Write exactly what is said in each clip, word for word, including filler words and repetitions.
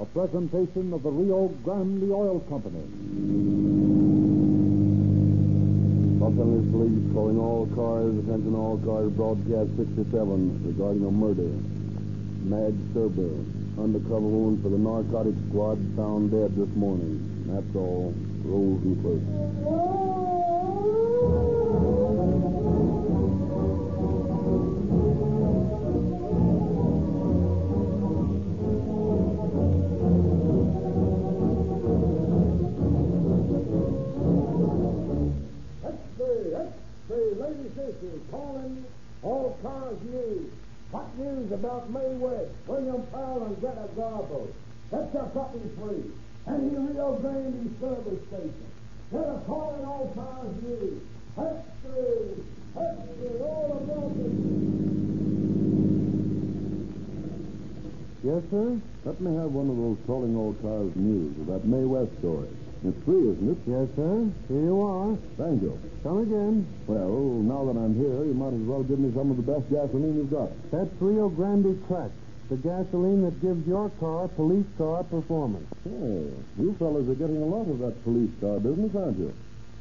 a presentation of the Rio Grande Oil Company. Los Police calling all cars, attention all cars, broadcast sixty-seven regarding a murder. Madge Serber, undercover woman for the narcotic squad, found dead this morning. That's all. Rolls and clips. Calling all cars news. Hot news about Mae West, William Powell, and Greta Garbo. Set your puppy free. And the Rio Grande service station. Get a calling all cars news. Hot news. Hot news. All about it. Yes, sir? Let me have one of those calling all cars news about Mae West story. It's free, isn't it? Yes, sir. Here you are. Thank you. Come again. Well, now that I'm here, you might as well give me some of the best gasoline you've got. That's Rio Grande crack, the gasoline that gives your car police car performance. Hey, you fellas are getting a lot of that police car business, aren't you?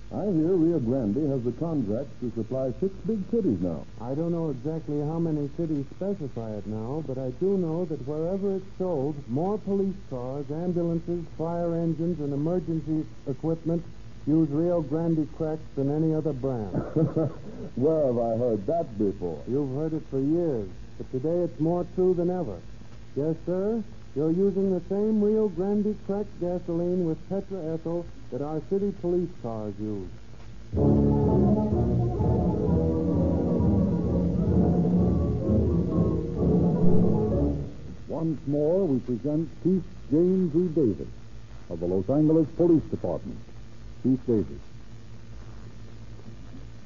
I hear Rio Grande has the contract to supply six big cities now. I don't know exactly how many cities specify it now, but I do know that wherever it's sold, more police cars, ambulances, fire engines, and emergency equipment use Rio Grande cracks than any other brand. Where have I heard that before? You've heard it for years, but today it's more true than ever. Yes, sir, you're using the same Rio Grande crack gasoline with tetraethyl that our city police cars use. Once more, we present Chief James E. Davis of the Los Angeles Police Department. Chief Davis.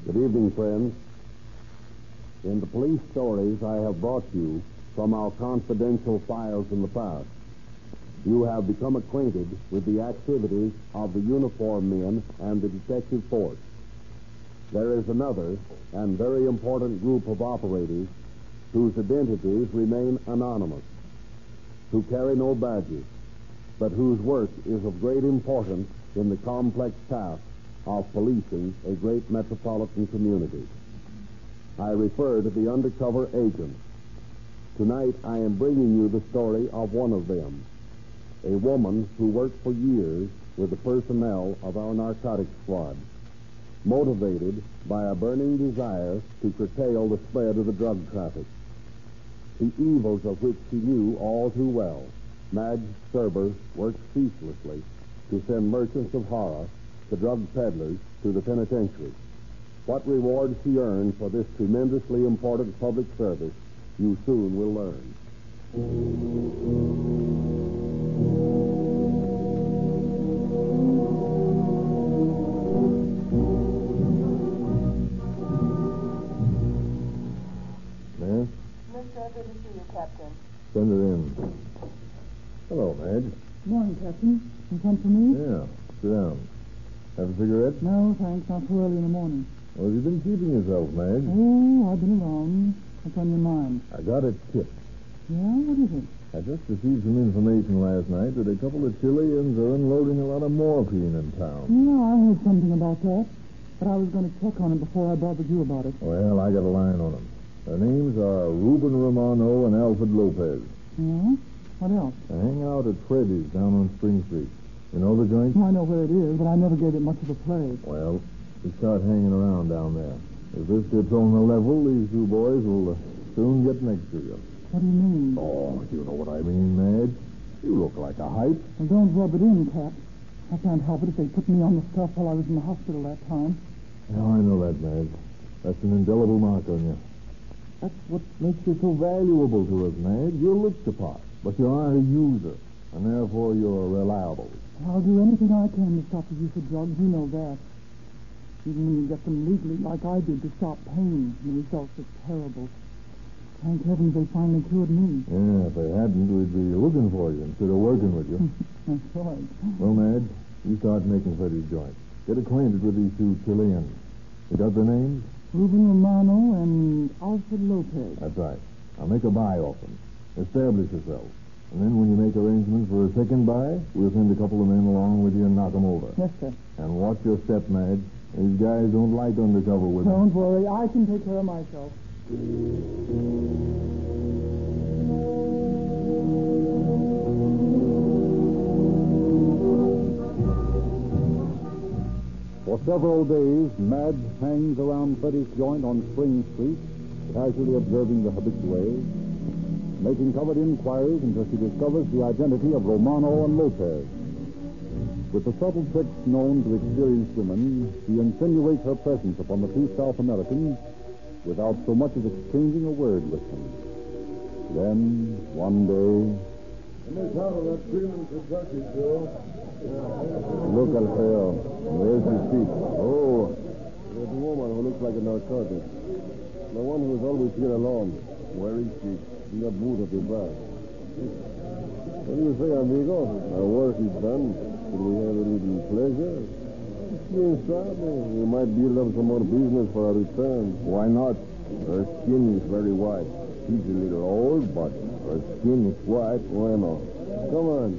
Good evening, friends. In the police stories I have brought you from our confidential files in the past, you have become acquainted with the activities of the uniformed men and the detective force. There is another and very important group of operators whose identities remain anonymous, who carry no badges, but whose work is of great importance in the complex task of policing a great metropolitan community. I refer to the undercover agents. Tonight I am bringing you the story of one of them, a woman who worked for years with the personnel of our narcotics squad, motivated by a burning desire to curtail the spread of the drug traffic, the evils of which she knew all too well. Madge Serber worked ceaselessly to send merchants of horror, the drug peddlers, to the penitentiary. What reward she earned for this tremendously important public service, you soon will learn. Miss? Miss Serber, to see you, Captain. Send her in. Hello, Madge. Morning, Captain. You come for me? Yeah. Sit down. Have a cigarette? No, thanks. Not too early in the morning. Well, have you been keeping yourself, Madge? Oh, I've been around. What's on your mind? I got a tip. Yeah? What is it? I just received some information last night that a couple of Chileans are unloading a lot of morphine in town. Yeah, I heard something about that, but I was going to check on it before I bothered you about it. Well, I got a line on them. Their names are Rubén Romano and Alfred Lopez. Yeah? What else? They hang out at Freddy's down on Spring Street. You know the joint? I know where it is, but I never gave it much of a play. Well, we start hanging around down there. If this gets on the level, these two boys will uh, soon get next to you. What do you mean? Oh, you know what I mean, Madge. You look like a hype. Well, don't rub it in, Cap. I can't help it if they put me on the stuff while I was in the hospital that time. Now, I know that, Madge. That's an indelible mark on you. That's what makes you so valuable to us, Madge. You're looked upon, but you aren't a user, and therefore you're reliable. I'll do anything I can to stop the use of drugs. You know that. Even when you get them legally, like I did, to stop pain, the results are terrible. Thank heavens they finally cured me. Yeah, if they hadn't, we'd be looking for you instead of working with you. That's right. Well, Madge, you start making Freddy's joint. Get acquainted with these two Chileans. You got their names? Rubén Romano and Alfred Lopez. That's right. Now make a buy off them. Establish yourself. And then when you make arrangements for a was taken by, we'll send a couple of men along with you and knock them over. Yes, sir. And watch your step, Madge. These guys don't like undercover with them. Don't worry. I can take care of myself. For several days, Madge hangs around Freddy's joint on Spring Street, casually observing the habitués, making covered inquiries until she discovers the identity of Romano and Lopez. With the subtle tricks known to experienced women, she insinuates her presence upon the two South Americans without so much as exchanging a word with them. Then, one day... In this hour, that feeling's attractive, Joe. Look at her. There's the sheep. Oh. There's a woman who looks like a narcotic. The one who's always here alone. Where is she? In the boot of the bar. What do you say, amigo? Our work is done. Can we have a little pleasure? Yes, sir. We might build up some more business for our return. Why not? Her skin is very white. She's a little old, but her skin is white. Bueno. Come on.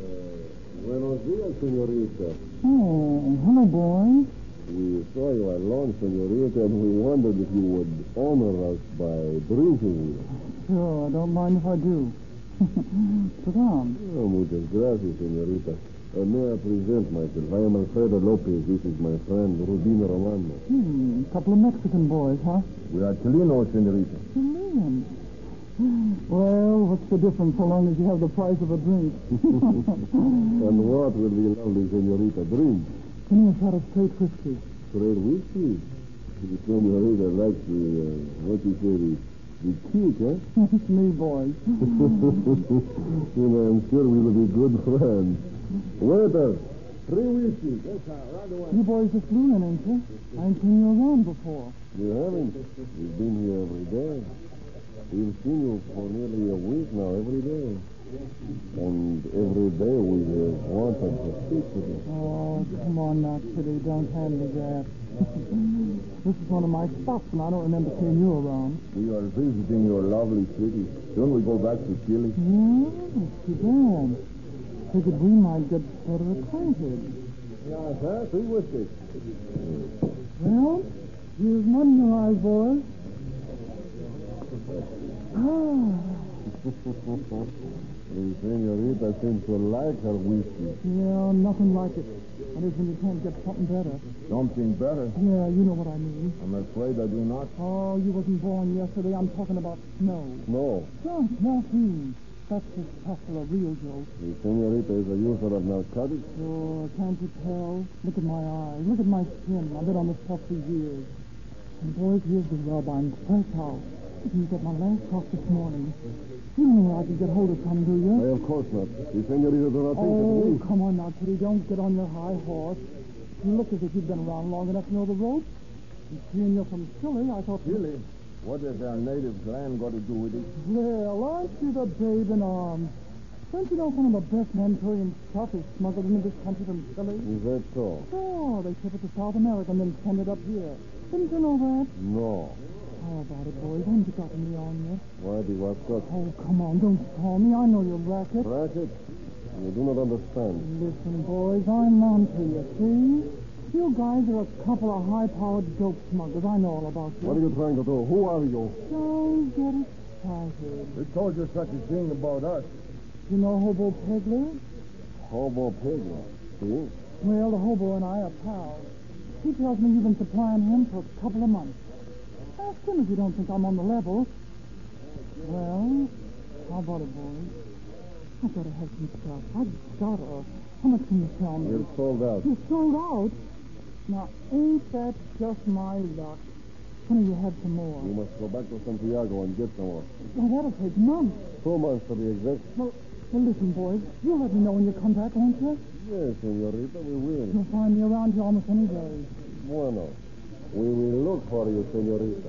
Uh, buenos dias, senorita. Oh, hello, boy. We saw you alone, senorita, and we wondered if you would honor us by drinking. Sure, I don't mind if I do. Sit down. Oh, muchas gracias, senorita. Uh, may I present myself? I am Alfred Lopez. This is my friend, Rubén Romano. Hmm, a couple of Mexican boys, huh? We are Chilenos, senorita. Chilenos? Well, what's the difference so long as you have the price of a drink? And what will be lovely, senorita? Drink. Give me a shot of straight whiskey. Straight whiskey? The senorita likes the, uh, what you say, the, the kick, huh? That's me, boys. You know, I'm sure we'll be good friends. Waiter, three whiskeys. Yes, sir, right away. You boys are fluent, ain't you? I ain't seen you around before. You haven't. You've been here every day. We've seen you for nearly a week now, every day. And every day we uh, wanted to speak with you. Oh, come on now, Kitty. Don't hand me that. This is one of my spots, and I don't remember seeing you around. We are visiting your lovely city. Don't we go back to Chile? Yeah, too bad. Figured we might get better acquainted. Yeah, sir. Three whiskeys. Well, you've none your eyes, boys. Ah. The senorita seems to like her whiskey. Yeah, nothing like it. That is when you can't get something better. Something better? Yeah, you know what I mean. I'm afraid I do not. Oh, you wasn't born yesterday. I'm talking about snow. Snow? Don't nothing. That's just tough for a real joke. The senorita is a user of narcotics. Sure, can't you tell? Look at my eyes. Look at my skin. I've been on this stuff for years. And boys, here's the rub. I'm fresh out. You got my last talk this morning. You know I can get hold of some, do you? Why, of course not. The senoritas are not thinking. Oh, come on now, Kitty. Don't get on your high horse. You look as if you've been around long enough to know the ropes. And seeing you're from Chile, I thought... Chile? What has our native land got to do with it? Well, I see the babe in arms. Don't you know some of the best Manchurian stuff is smuggled into this country from Chile? Is that so? Oh, they ship it to South America and then send it up here. Didn't you know that? No. How about it, boys? Haven't you got me on yet? Why do you have got... Oh, come on, don't call me. I know your racket. Racket? You do not understand. Listen, boys, I'm on to you, see? You guys are a couple of high-powered dope smugglers. I know all about you. What are you trying to do? Who are you? Don't get excited. They told you such a thing about us. You know Hobo Pegler? Hobo Pegler? Who? Well, the hobo and I are pals. He tells me you've been supplying him for a couple of months. Ask him if you don't think I'm on the level. Well, how about it, boys? I've got to have some stuff. I've got to. How much can you tell me? You're sold out. You're sold out? Now, ain't that just my luck? When do you have some more? You must go back to Santiago and get some more. Well, that'll take months. Two months to be exact. Well, well, listen, boys. You'll let me know when you come back, won't you? Yes, senorita, we will. You'll find me around here almost any day. Bueno. We will look for you, senorita.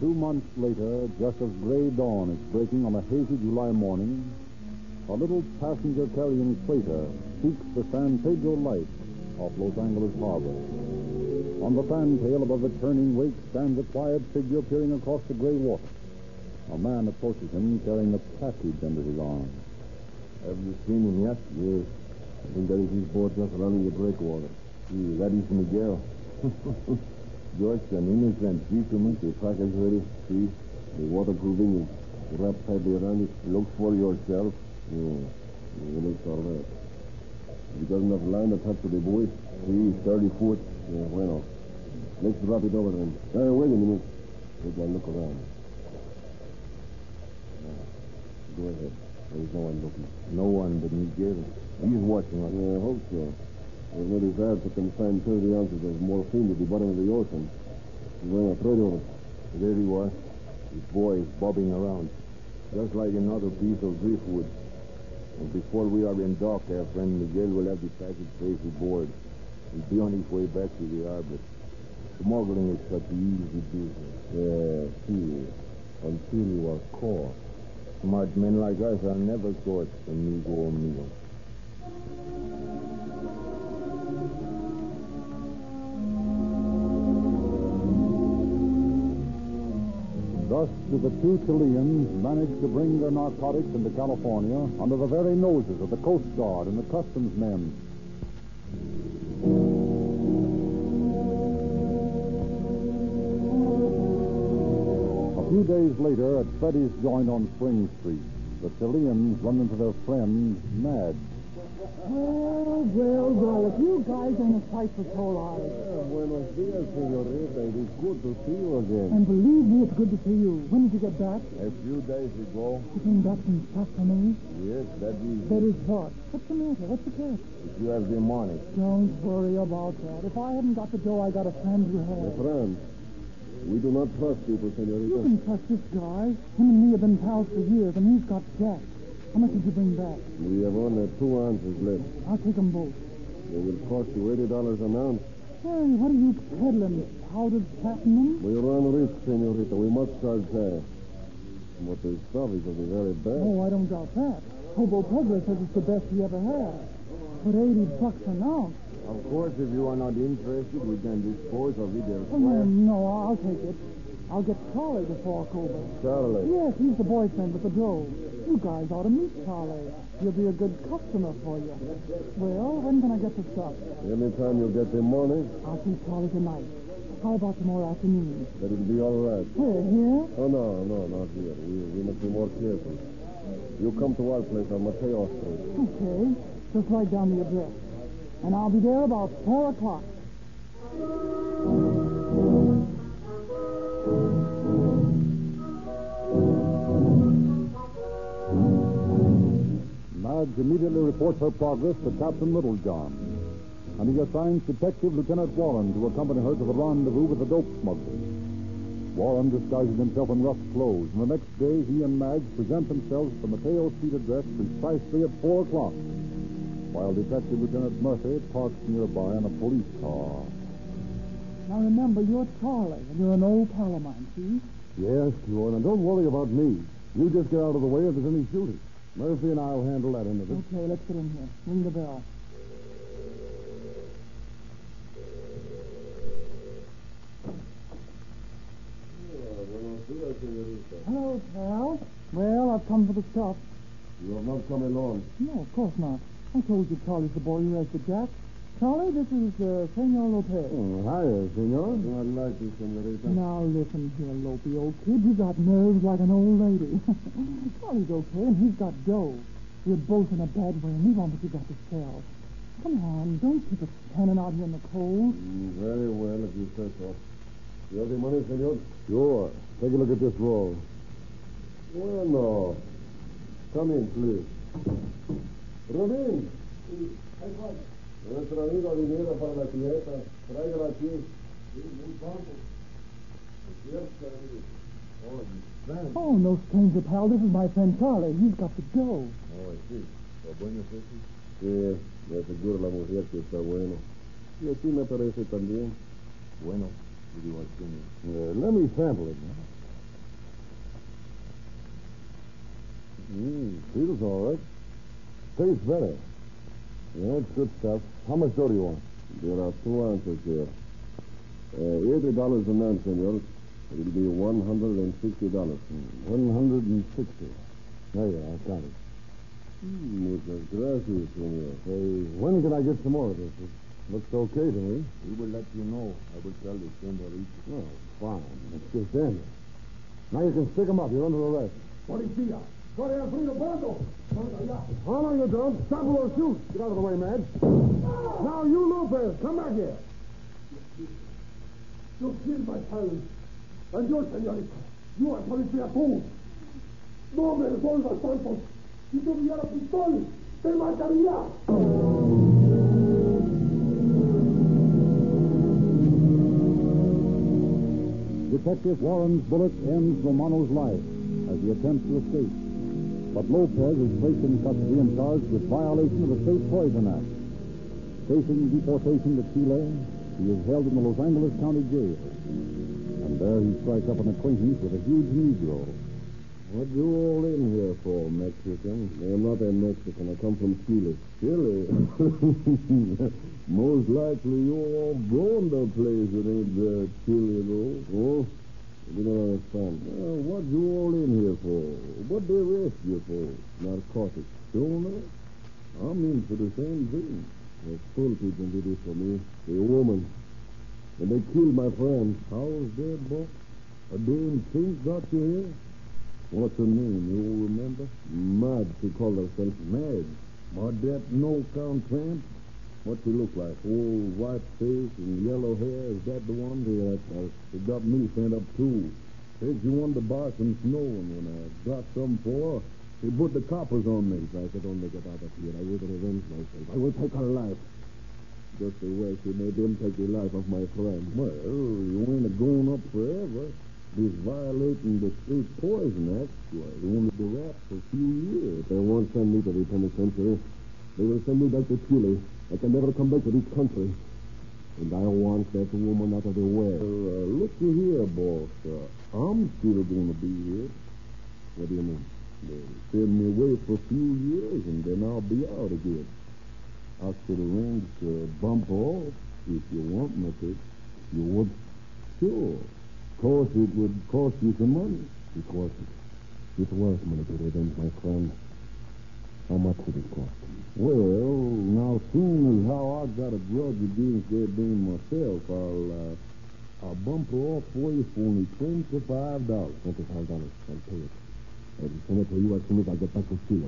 Two months later, just as gray dawn is breaking on a hazy July morning, a little passenger-carrying freighter seeks the San Pedro light off Los Angeles Harbor. On the fantail above the turning wake stands a quiet figure peering across the gray water. A man approaches him carrying a package under his arm. Have you seen him yet? Yes. I think that is his boat just running the breakwater. See, that is Miguel. George, an innocent gentleman, the track is ready. See, the waterproofing is wrapped tightly around it. Look for yourself. Yeah, it looks all right. You got enough line attached to the buoy? See, thirty foot. Yeah, bueno. Let's drop it over then. Uh, wait a minute. Let me look around. Yeah. Go ahead. There's no one looking. No one but Miguel. He's watching us. Yeah, I hope so. It was very hard to consign thirty ounces of morphine to the bottom of the ocean. Well, afraid of it. There he was. His boy is bobbing around, just like another piece of driftwood. And before we are in dock, our friend Miguel will have the package safely aboard. He'll be on his way back to the harbor. Smuggling is such easy business. Yeah, see. Until you are caught. Smart men like us are never caught, amigo mio. Thus did the two Chileans manage to bring their narcotics into California under the very noses of the Coast Guard and the customs men. A few days later, at Freddy's joint on Spring Street, the Chileans run into their friend, Madge. Well, well, well, if you guys ain't a sight for sore eyes. Yeah, buenos dias, senorita. It is good to see you again. And believe me, it's good to see you. When did you get back? A few days ago. You came back from Sacramento? Yes, that is... That is what? What's the matter? What's the catch? If you have the money. Don't worry about that. If I hadn't got the dough, I got a friend who has. A friend? We do not trust people, senorita. You can trust this guy. Him and me have been pals for years, and he's got Jack. How much did you bring back? We have only two ounces left. I'll take them both. They will cost you eighty dollars an ounce. Hey, what are you peddling? Powdered platinum? We run risk, senorita. We must charge high. What they stuff is of the very best. Oh, I don't doubt that. Hobo Pedro says it's the best he ever had. But eighty bucks an ounce. Of course, if you are not interested, we can dispose of it elsewhere. Oh, no, no, I'll take it. I'll get Charlie to fork over. Charlie? Yes, he's the boyfriend with the dough. You guys ought to meet Charlie. He'll be a good customer for you. Well, when can I get the stuff? Any time you get the money. I'll see Charlie tonight. How about tomorrow afternoon? That'll be all right. Where, here? Oh, no, no, not here. We, we must be more careful. You come to our place on Mateos Street. Okay. Just write down the address. And I'll be there about four o'clock. Madge immediately reports her progress to Captain Littlejohn, and he assigns Detective Lieutenant Warren to accompany her to the rendezvous with the dope smugglers. Warren disguises himself in rough clothes, and the next day he and Madge present themselves at the Mateos Street address precisely at four o'clock, while Detective Lieutenant Murphy parks nearby in a police car. Now remember, you're Charlie, and you're an old pal of mine, see? Yes, Warren, and don't worry about me. You just get out of the way if there's any shooting. Murphy and I'll handle that end of it. Okay, let's get in here. Ring the bell. Hello, pal. Well, I've come for the stuff. You have not come alone. No, of course not. I told you Charlie's the boy who has the jack. Charlie, this is uh, Senor Lopez. Oh, hiya, senor. I like you, senorita. Now, listen here, Lopi, old kid. You got nerves like an old lady. Charlie's okay, and he's got dough. We're both in a bad way, and we want what you got to sell. Come on, don't keep us standing out here in the cold. Mm, very well, if you say so. You have the money, senor? Sure. Take a look at this roll. Well, no. Come in, please. Rubén. Nuestro amigo dinero para la tieta. Tráigalo aquí. Oh, no stranger, pal. This is my friend Charlie. He's got to go. Oh, I see. ¿Está bueno, Ceci? Sí, me aseguro la mujer que está bueno. Y así me parece también. Bueno, you want to see me? Let me sample it. Mmm, feels all right. Tastes better. Yeah, it's good stuff. How much dough do you want? There are two ounces here. Uh, Eighty dollars a man, senor. It will be one hundred and sixty dollars. One hundred and sixty. There you are. I've got it. Mm, muchas gracias, senor. Hey, when can I get some more of this? It looks okay to me. We will let you know. I will tell the senorita. Oh, fine. That's just it. Now you can stick 'em up. You're under arrest. Policía. Corre al frío, Bando. Oh, no, you don't. Stop or shoot. Get out of the way, Madge. No. Now, you, Lopez, come back here. You killed my parents. And you, senorita. You are policía too. No me revolvas, Santos. Si tuviera pistola, te mataría. Detective Warren's bullet ends Romano's life as he attempts to escape. But Lopez is placed in custody and charged with violation of the State Poison Act. Facing deportation to Chile, he is held in the Los Angeles County Jail. And there he strikes up an acquaintance with a huge Negro. What you all in here for, Mexican? I'm not a Mexican. I come from Chile. Chile? Most likely you're all going to a place that ain't uh, Chile, though. Oh? You don't understand. Well, what you all in here for? What they arrest you for? Narcotics. Don't know? I'm in for the same thing. The stolpies didn't do this for me. They're women. And they killed my friend. How's that, boss? A damn thing got you here? What's her name? You all remember? Madge, she called herself. Madge? Madge, that no-count tramp? What's she look like? Old white face and yellow hair. Is that the one? Yeah, uh, it got me sent up, too. Said she wanted to buy some snow, and when I got some for her, she put the coppers on me. I said, don't make it out of here. I will revenge myself. I will take her life. Just the way she made them take the life of my friend. Well, you ain't going up forever. This violating the State Poison Act, well, you only be wrapped for a few years. They won't send me to the penitentiary. They will send me back to Chile. I can never come back to this country. And I want that woman out of the way. Uh, look you here, boss. Uh, I'm still going to be here. What do you mean? They send me away for a few years, and then I'll be out again. I could arrange to bump off if you want me to. You would? Sure. Of course, it would cost you some money. It cost it. It was money to revenge my friend. How much did it cost? Well, now, soon as how I got a grudge against that dame myself, I'll, uh, I'll bump her off for you for only twenty-five dollars. twenty-five dollars. I'll pay it. I'll send it to you as soon as I get back to see her.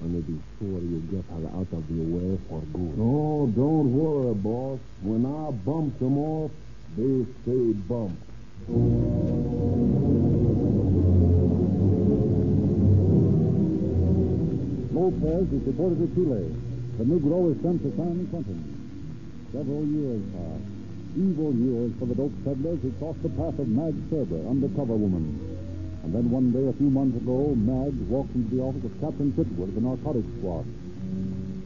I'm going to be sure you get her out of your way for good. Oh, don't worry, boss. When I bump them off, they stay bumped. Lopez is deported to Chile. The Negro is sent to San Quentin. Several years pass. Evil years for the dope peddlers who crossed the path of Madge Serber, undercover woman. And then one day, a few months ago, Madge walked into the office of Captain Pitwood of the narcotics squad.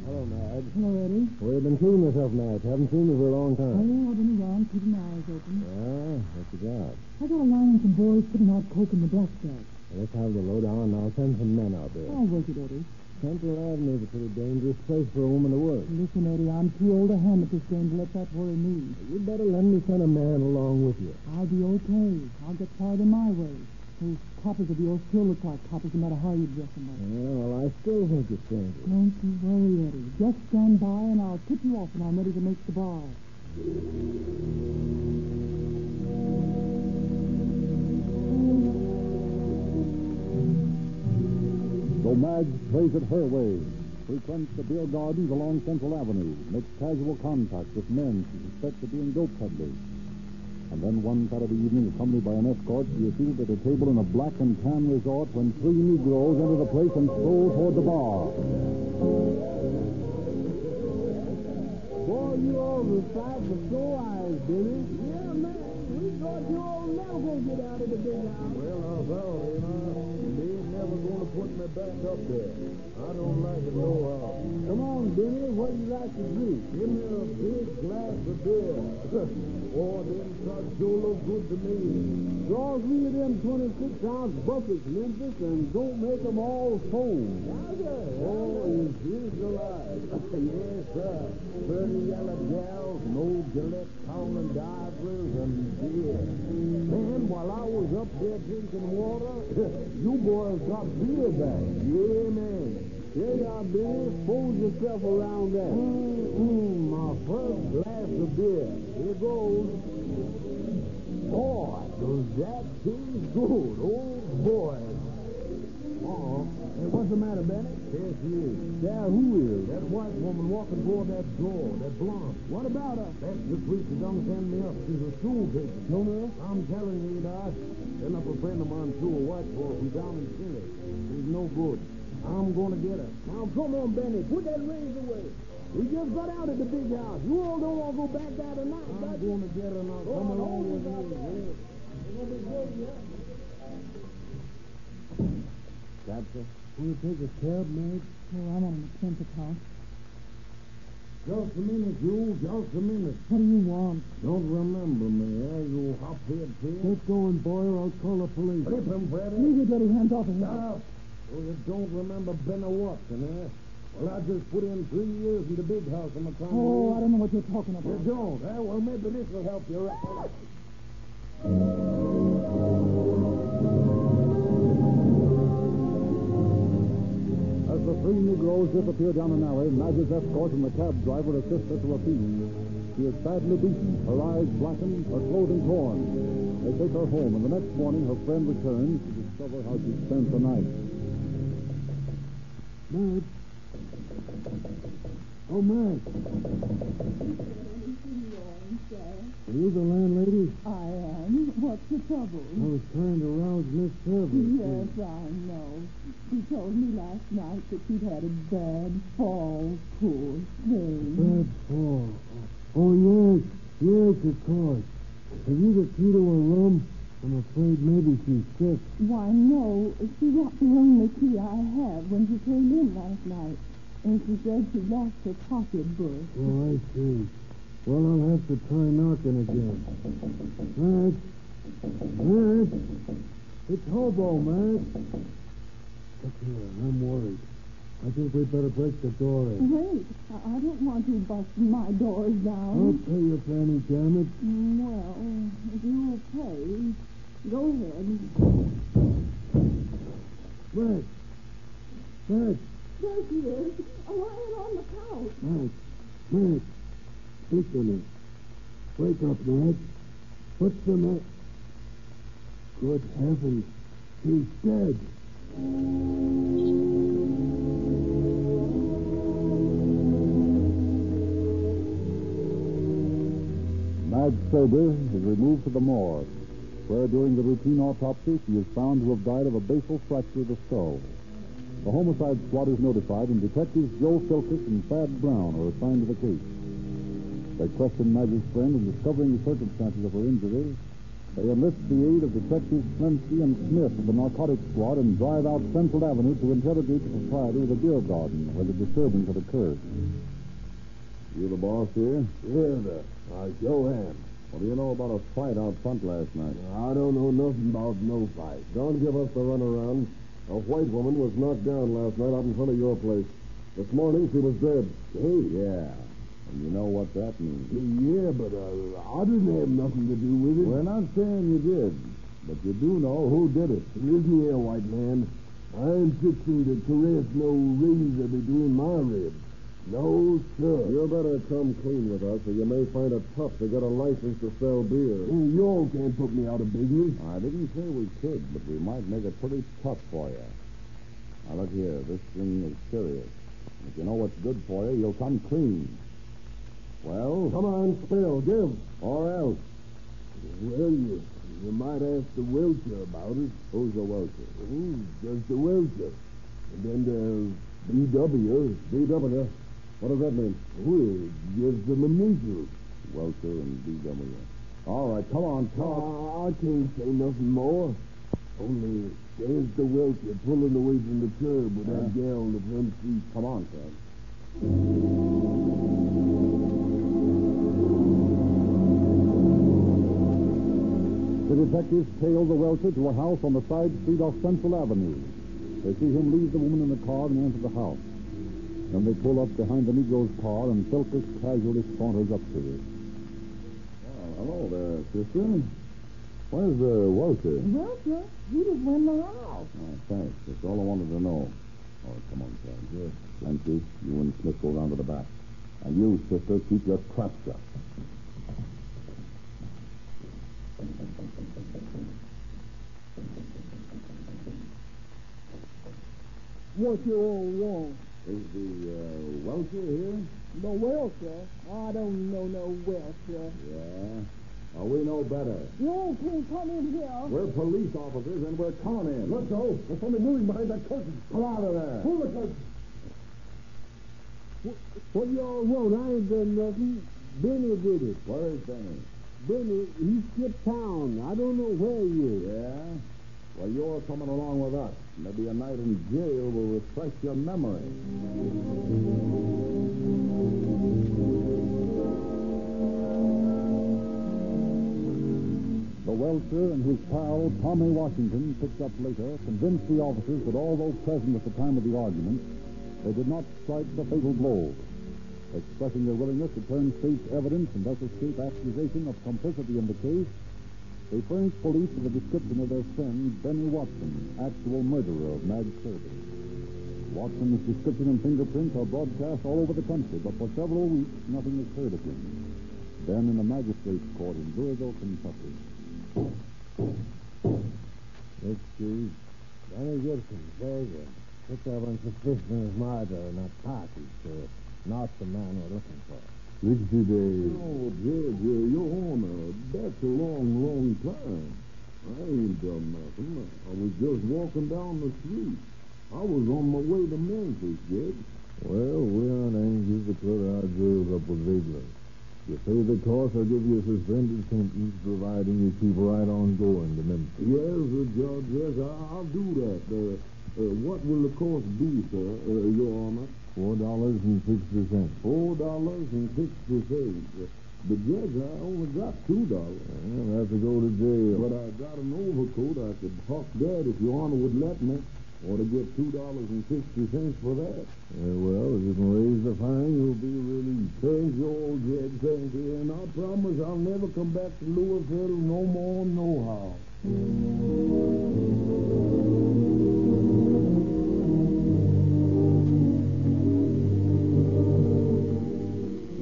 Hello, Madge. Hello, Eddie. Well, you've been killing yourself, Madge. Haven't seen you for a long time. Oh, I've been around, keeping my eyes open. Ah, what's the job? I got a line on some boys putting out coke in the blackjack. Well, let's have the lowdown, and I'll send some men out there. I'll work it, Eddie. Central Avenue is a pretty dangerous place for a woman to work. Listen, Eddie, I'm too old a hand at this game to let that worry me. You'd better let me send a man along with you. I'll be okay. I'll get tired in my way. Those coppers of yours still look like coppers no matter how you dress them up. Yeah, well, I still think it's dangerous. Don't you worry, Eddie. Just stand by and I'll tip you off when I'm ready to make the bar. So Madge plays it her way, frequents the beer gardens along Central Avenue, makes casual contacts with men she suspects of being dope peddlers. And then one Saturday evening, accompanied by an escort, she is seated at a table in a black and tan resort when three Negroes enter the place and stroll toward the bar. Boy, you overpassed the blue eyes, Billy. Yeah, man. We thought you all never get out of the big house. Well, I vow, ain't I? They ain't never gonna put me back up there. I don't like it no how. Come on, Benny, what do you like to do? Give me a big glass of beer. Oh, them Trojolo good to me. Draw three of them twenty-six ounce buckets, Memphis, and don't make them all foam. Oh, he's here's alive. Yes, sir. Thirty yellow gals, an old Gillette Common divers, and beer. Man, while I was up there drinking water, you boys got beer back. Yeah, man. Here you are, Benny. Fold yourself around that. Mmm, mm, my first glass of beer. Here goes. Boy, does that taste good. Oh, boy. Uh-oh. Hey, what's the matter, Benny? There she is. Yeah, who is? That white woman walking toward that door, that blonde. What about her? That's the police that don't send me up. She's a school teacher. No, no? I'm telling you, Doc. Send up a friend of mine to a white boy who's down in Chile. She's no good. I'm going to get her. Now, come on, Benny. Put that razor away. We just got out of the big house. You all don't want to go back there tonight. I'm right? going to get her now. Come oh, along with me. You're going to be good, yeah? Captain, will you take a cab, Madge? Oh, I'm on an expensive car. Just a minute, you. Just a minute. What do you want? Don't remember me, eh? You hophead kid. Get going, boy, or I'll call the police. Flip him, Freddy. Leave your dirty hands off of him. Stop. Oh, you don't remember Benny Watson, eh? Well, I just put in three years in the big house in the town. Oh, I don't know what you're talking about. You don't, eh? Well, maybe this will help you right. As the three Negroes disappear down an alley, Madge's escort and the cab driver assist her to a fiend. She is badly beaten, her eyes blackened, her clothing torn. They take her home, and the next morning her friend returns to discover how she spent the night. Madge. Oh, Madge. Are you the landlady? I am. What's the trouble? I was trying to rouse Miss Serber. Yes, too. I know. She told me last night that she'd had a bad fall. Poor thing. Bad fall. Oh, yes. Yes, of course. Are you the key to her room? I'm afraid maybe she's sick. Why, no. She got the only key I have when she came in last night. And she said she lost her pocketbook. Oh, I see. Well, I'll have to try knocking again. Madge. Madge. It's Hobo, Madge. Look here, I'm worried. I think we'd better break the door in. Wait. I, I don't want to bust my doors down. I'll pay you for any damage. Well, if you'll pay, go ahead. Madge. Madge. There she is, lying on the couch. Madge. Madge. Speak to me. Wake up, Madge. What's the matter? Good heavens. She's dead. Madge Serber is removed to the morgue, where during the routine autopsy she is found to have died of a basal fracture of the skull. The homicide squad is notified, and detectives Joe Silke and Thad Brown are assigned to the case. They question Madge's friend in discovering the circumstances of her injury. They enlist the aid of Detectives Plensky and Smith of the narcotics squad and drive out Central Avenue to interrogate the proprietor of the beer garden where the disturbance had occurred. You the boss here? Yeah, sir. I sure am. What do you know about a fight out front last night? I don't know nothing about no fight. Don't give us the runaround. A white woman was knocked down last night out in front of your place. This morning, she was dead. Hey, yeah. And you know what that means. Yeah, but uh, I didn't have nothing to do with it. We're not saying you did, but you do know who did it. Listen here, white man. I ain't fixing to caress no razor between my ribs. No, sir. You better come clean with us, or you may find it tough to get a license to sell beer. Hey, you all can't put me out of business. I didn't say we could, but we might make it pretty tough for you. Now, look here. This thing is serious. If you know what's good for you, you'll come clean. Well? Come on, spill. Give. Or else. Well, you, you might ask the Welcher about it. Who's the Welcher? Ooh, just the Welcher. And then there's B W. B W. What does that mean? Well, it gives them initials. Welcher and B W. All right, come on, talk. Oh, I can't say nothing more. Only, there's the Welcher pulling away from the curb with that yeah. gal on the front seat. Come on, Sam. The detectives tail the Welcher to a house on the side street off Central Avenue. They see him leave the woman in the car and enter the house. Then they pull up behind the Negro's car, and Silkus casually saunters up to it. Oh, hello there, sister. Where's the Welcher? Welcher? He just went in the house. Oh, thanks. That's all I wanted to know. Oh, come on, Sam. Yes. Plenty, you and Smith go round to the back. And you, sister, keep your trap shut. What's your own wrong? Is the uh, Welcher here? The Welcher? I don't know no Welcher. Yeah? Well, we know better. You can come in here. We're police officers and we're coming in. Let's go. There's somebody moving behind that curtain. Pull out of there. Pull the curtain. What, what y'all want? I ain't done nothing. Benny did it. Where is Benny? Benny, he skipped town. I don't know where he is. Yeah? Well, you're coming along with us. Maybe a night in jail will refresh your memory. The Welcher and his pal, Tommy Washington, picked up later, convinced the officers that although present at the time of the argument, they did not strike the fatal blow, expressing their willingness to turn state's evidence and thus escape accusation of complicity in the case. They furnished police with a description of their friend, Benny Watson, actual murderer of Madge Serber. Watson's description and fingerprints are broadcast all over the country, but for several weeks, nothing is heard of him. Then in the magistrate's court in Louisville, Kentucky. Let's see. Benny Gibson, Serber, picked up on suspicion of murder in a party, sir. Not the man we're looking for. Sixty days. Oh, Georgia, your honor, that's a long, long time. I ain't done nothing. I was just walking down the street. I was on my way to Memphis, Judge. Well, we aren't anxious to put our jails up with vigilance. You pay the cost, I'll give you a suspended sentence, providing you keep right on going to Memphis. Yes, Judge, yes, I- I'll do that. Uh, uh, what will the cost be, sir, uh, your honor? Four dollars and sixty cents. Four dollars and sixty cents. The judge, I only got two dollars. I'll have to go to jail. But I got an overcoat. I could hawk that if your honor would let me. Or to get two dollars and sixty cents for that. Uh, well, if you can raise the fine, you'll be released. Thank you, old judge. Thank you. And I promise I'll never come back to Louisville no more, no how.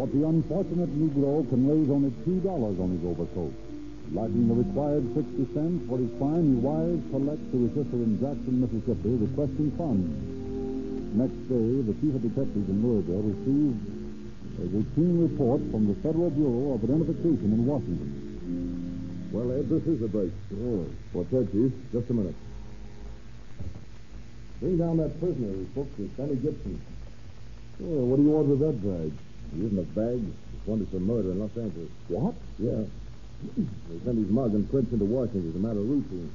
But the unfortunate Negro can raise only two dollars on his overcoat. Lacking the required sixty cents for his fine, he wires collect to his sister in Jackson, Mississippi, requesting funds. Next day, the chief of detectives in Louisville received a routine report from the Federal Bureau of Identification in Washington. Well, Ed, this is a break. Sure. What's that, Chief? Just a minute. Bring down that prisoner who spoke to Benny Gibson. Sure, what do you want with that bag? He isn't a bag. He's wanted for murder in Los Angeles. What? Yeah. They sent his mug and prints into Washington as a matter of routine.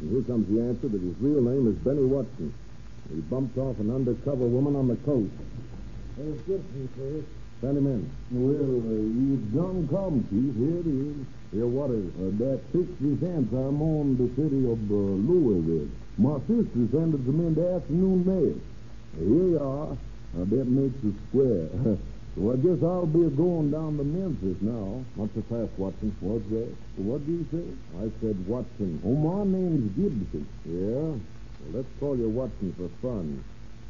And here comes the answer that his real name is Benny Watson. He bumped off an undercover woman on the coast. There's Gibson, sir. Send him in. Well, uh, you've done come, Chief. Here it is. Here, what is uh, that sixty cents I'm on the city of uh, Louisville. My sister sent it to me in the afternoon mail. Here you are. Now, that makes it square. Well, I guess I'll be going down to Memphis now. Not so fast, Watson. What's that? What do you say? I said Watson. Oh, my name's Gibson. Yeah? Well, let's call you Watson for fun.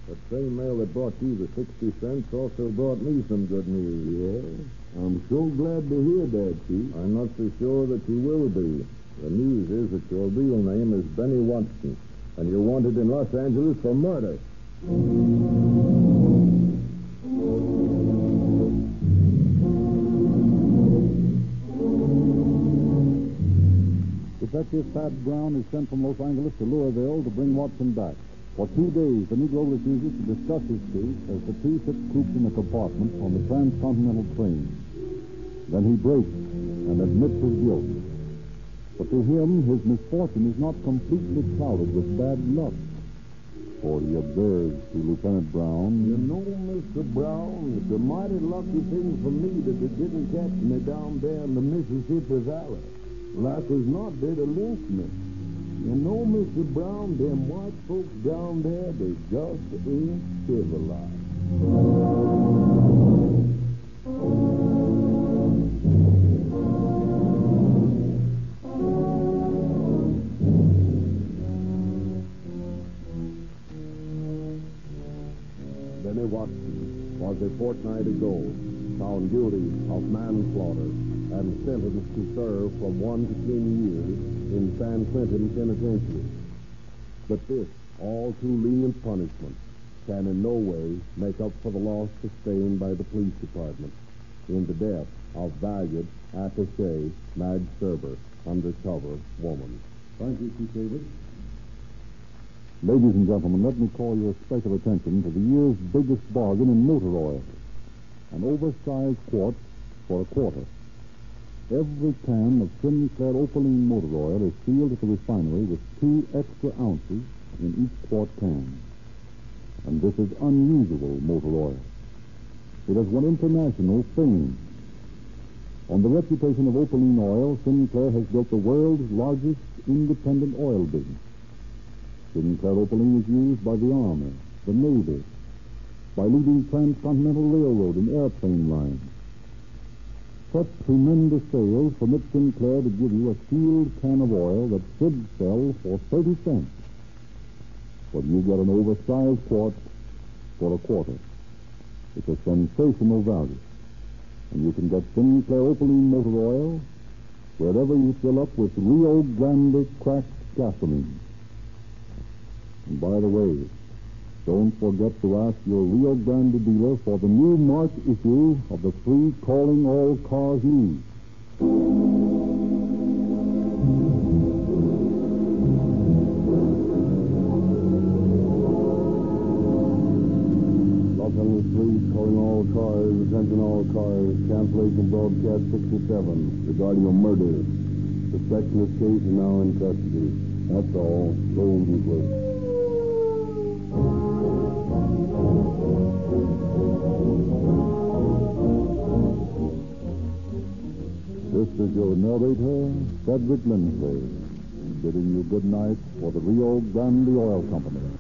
That same mail that brought you the sixty cents also brought me some good news. Yeah? I'm so glad to hear that, Chief. I'm not so sure that you will be. The news is that your real name is Benny Watson, and you're wanted in Los Angeles for murder. Detective Pat Brown is sent from Los Angeles to Louisville to bring Watson back. For two days, the Negro refuses to discuss his case as the two sit grouped in a compartment on the transcontinental train. Then he breaks. and admits his guilt. But to him, his misfortune is not completely clouded with bad luck. For he observes to Lieutenant Brown, "You know, Mister Brown, it's a mighty lucky thing for me that they didn't catch me down there in the Mississippi Valley. Like as not, they'd have lynched me. You know, Mister Brown, them white folks down there, they just ain't civilized." Benny Watson was a fortnight ago found guilty of manslaughter and sentenced to serve from one to ten years in San Quentin Penitentiary. But this all too lenient punishment can in no way make up for the loss sustained by the police department in the death of valued attaché Madge Serber, undercover woman. Thank you, Chief Davis. Ladies and gentlemen, let me call your special attention to the year's biggest bargain in motor oil, an oversized quart for a quarter. Every can of Sinclair Opaline motor oil is sealed at the refinery with two extra ounces in each quart can. And this is unusual motor oil. It has won international fame. On the reputation of Opaline oil, Sinclair has built the world's largest independent oil business. Sinclair Opaline is used by the Army, the Navy, by leading transcontinental railroad and airplane lines. Such tremendous sales permit Sinclair to give you a sealed can of oil that should sell for thirty cents. But you get an oversized quart for a quarter. It's a sensational value. And you can get Sinclair Opaline motor oil wherever you fill up with Rio Grande cracked gasoline. And by the way, don't forget to ask your Rio Grande dealer for the new March issue of the free Calling All Cars news. Los Angeles Police, calling all cars, attention all cars, cancellation broadcast sixty-seven, regarding a murder. Suspect in this case is now in custody. That's all. Go easy, please. This is your narrator, Frederick Linsley, bidding you good night for the Rio Grande Oil Company.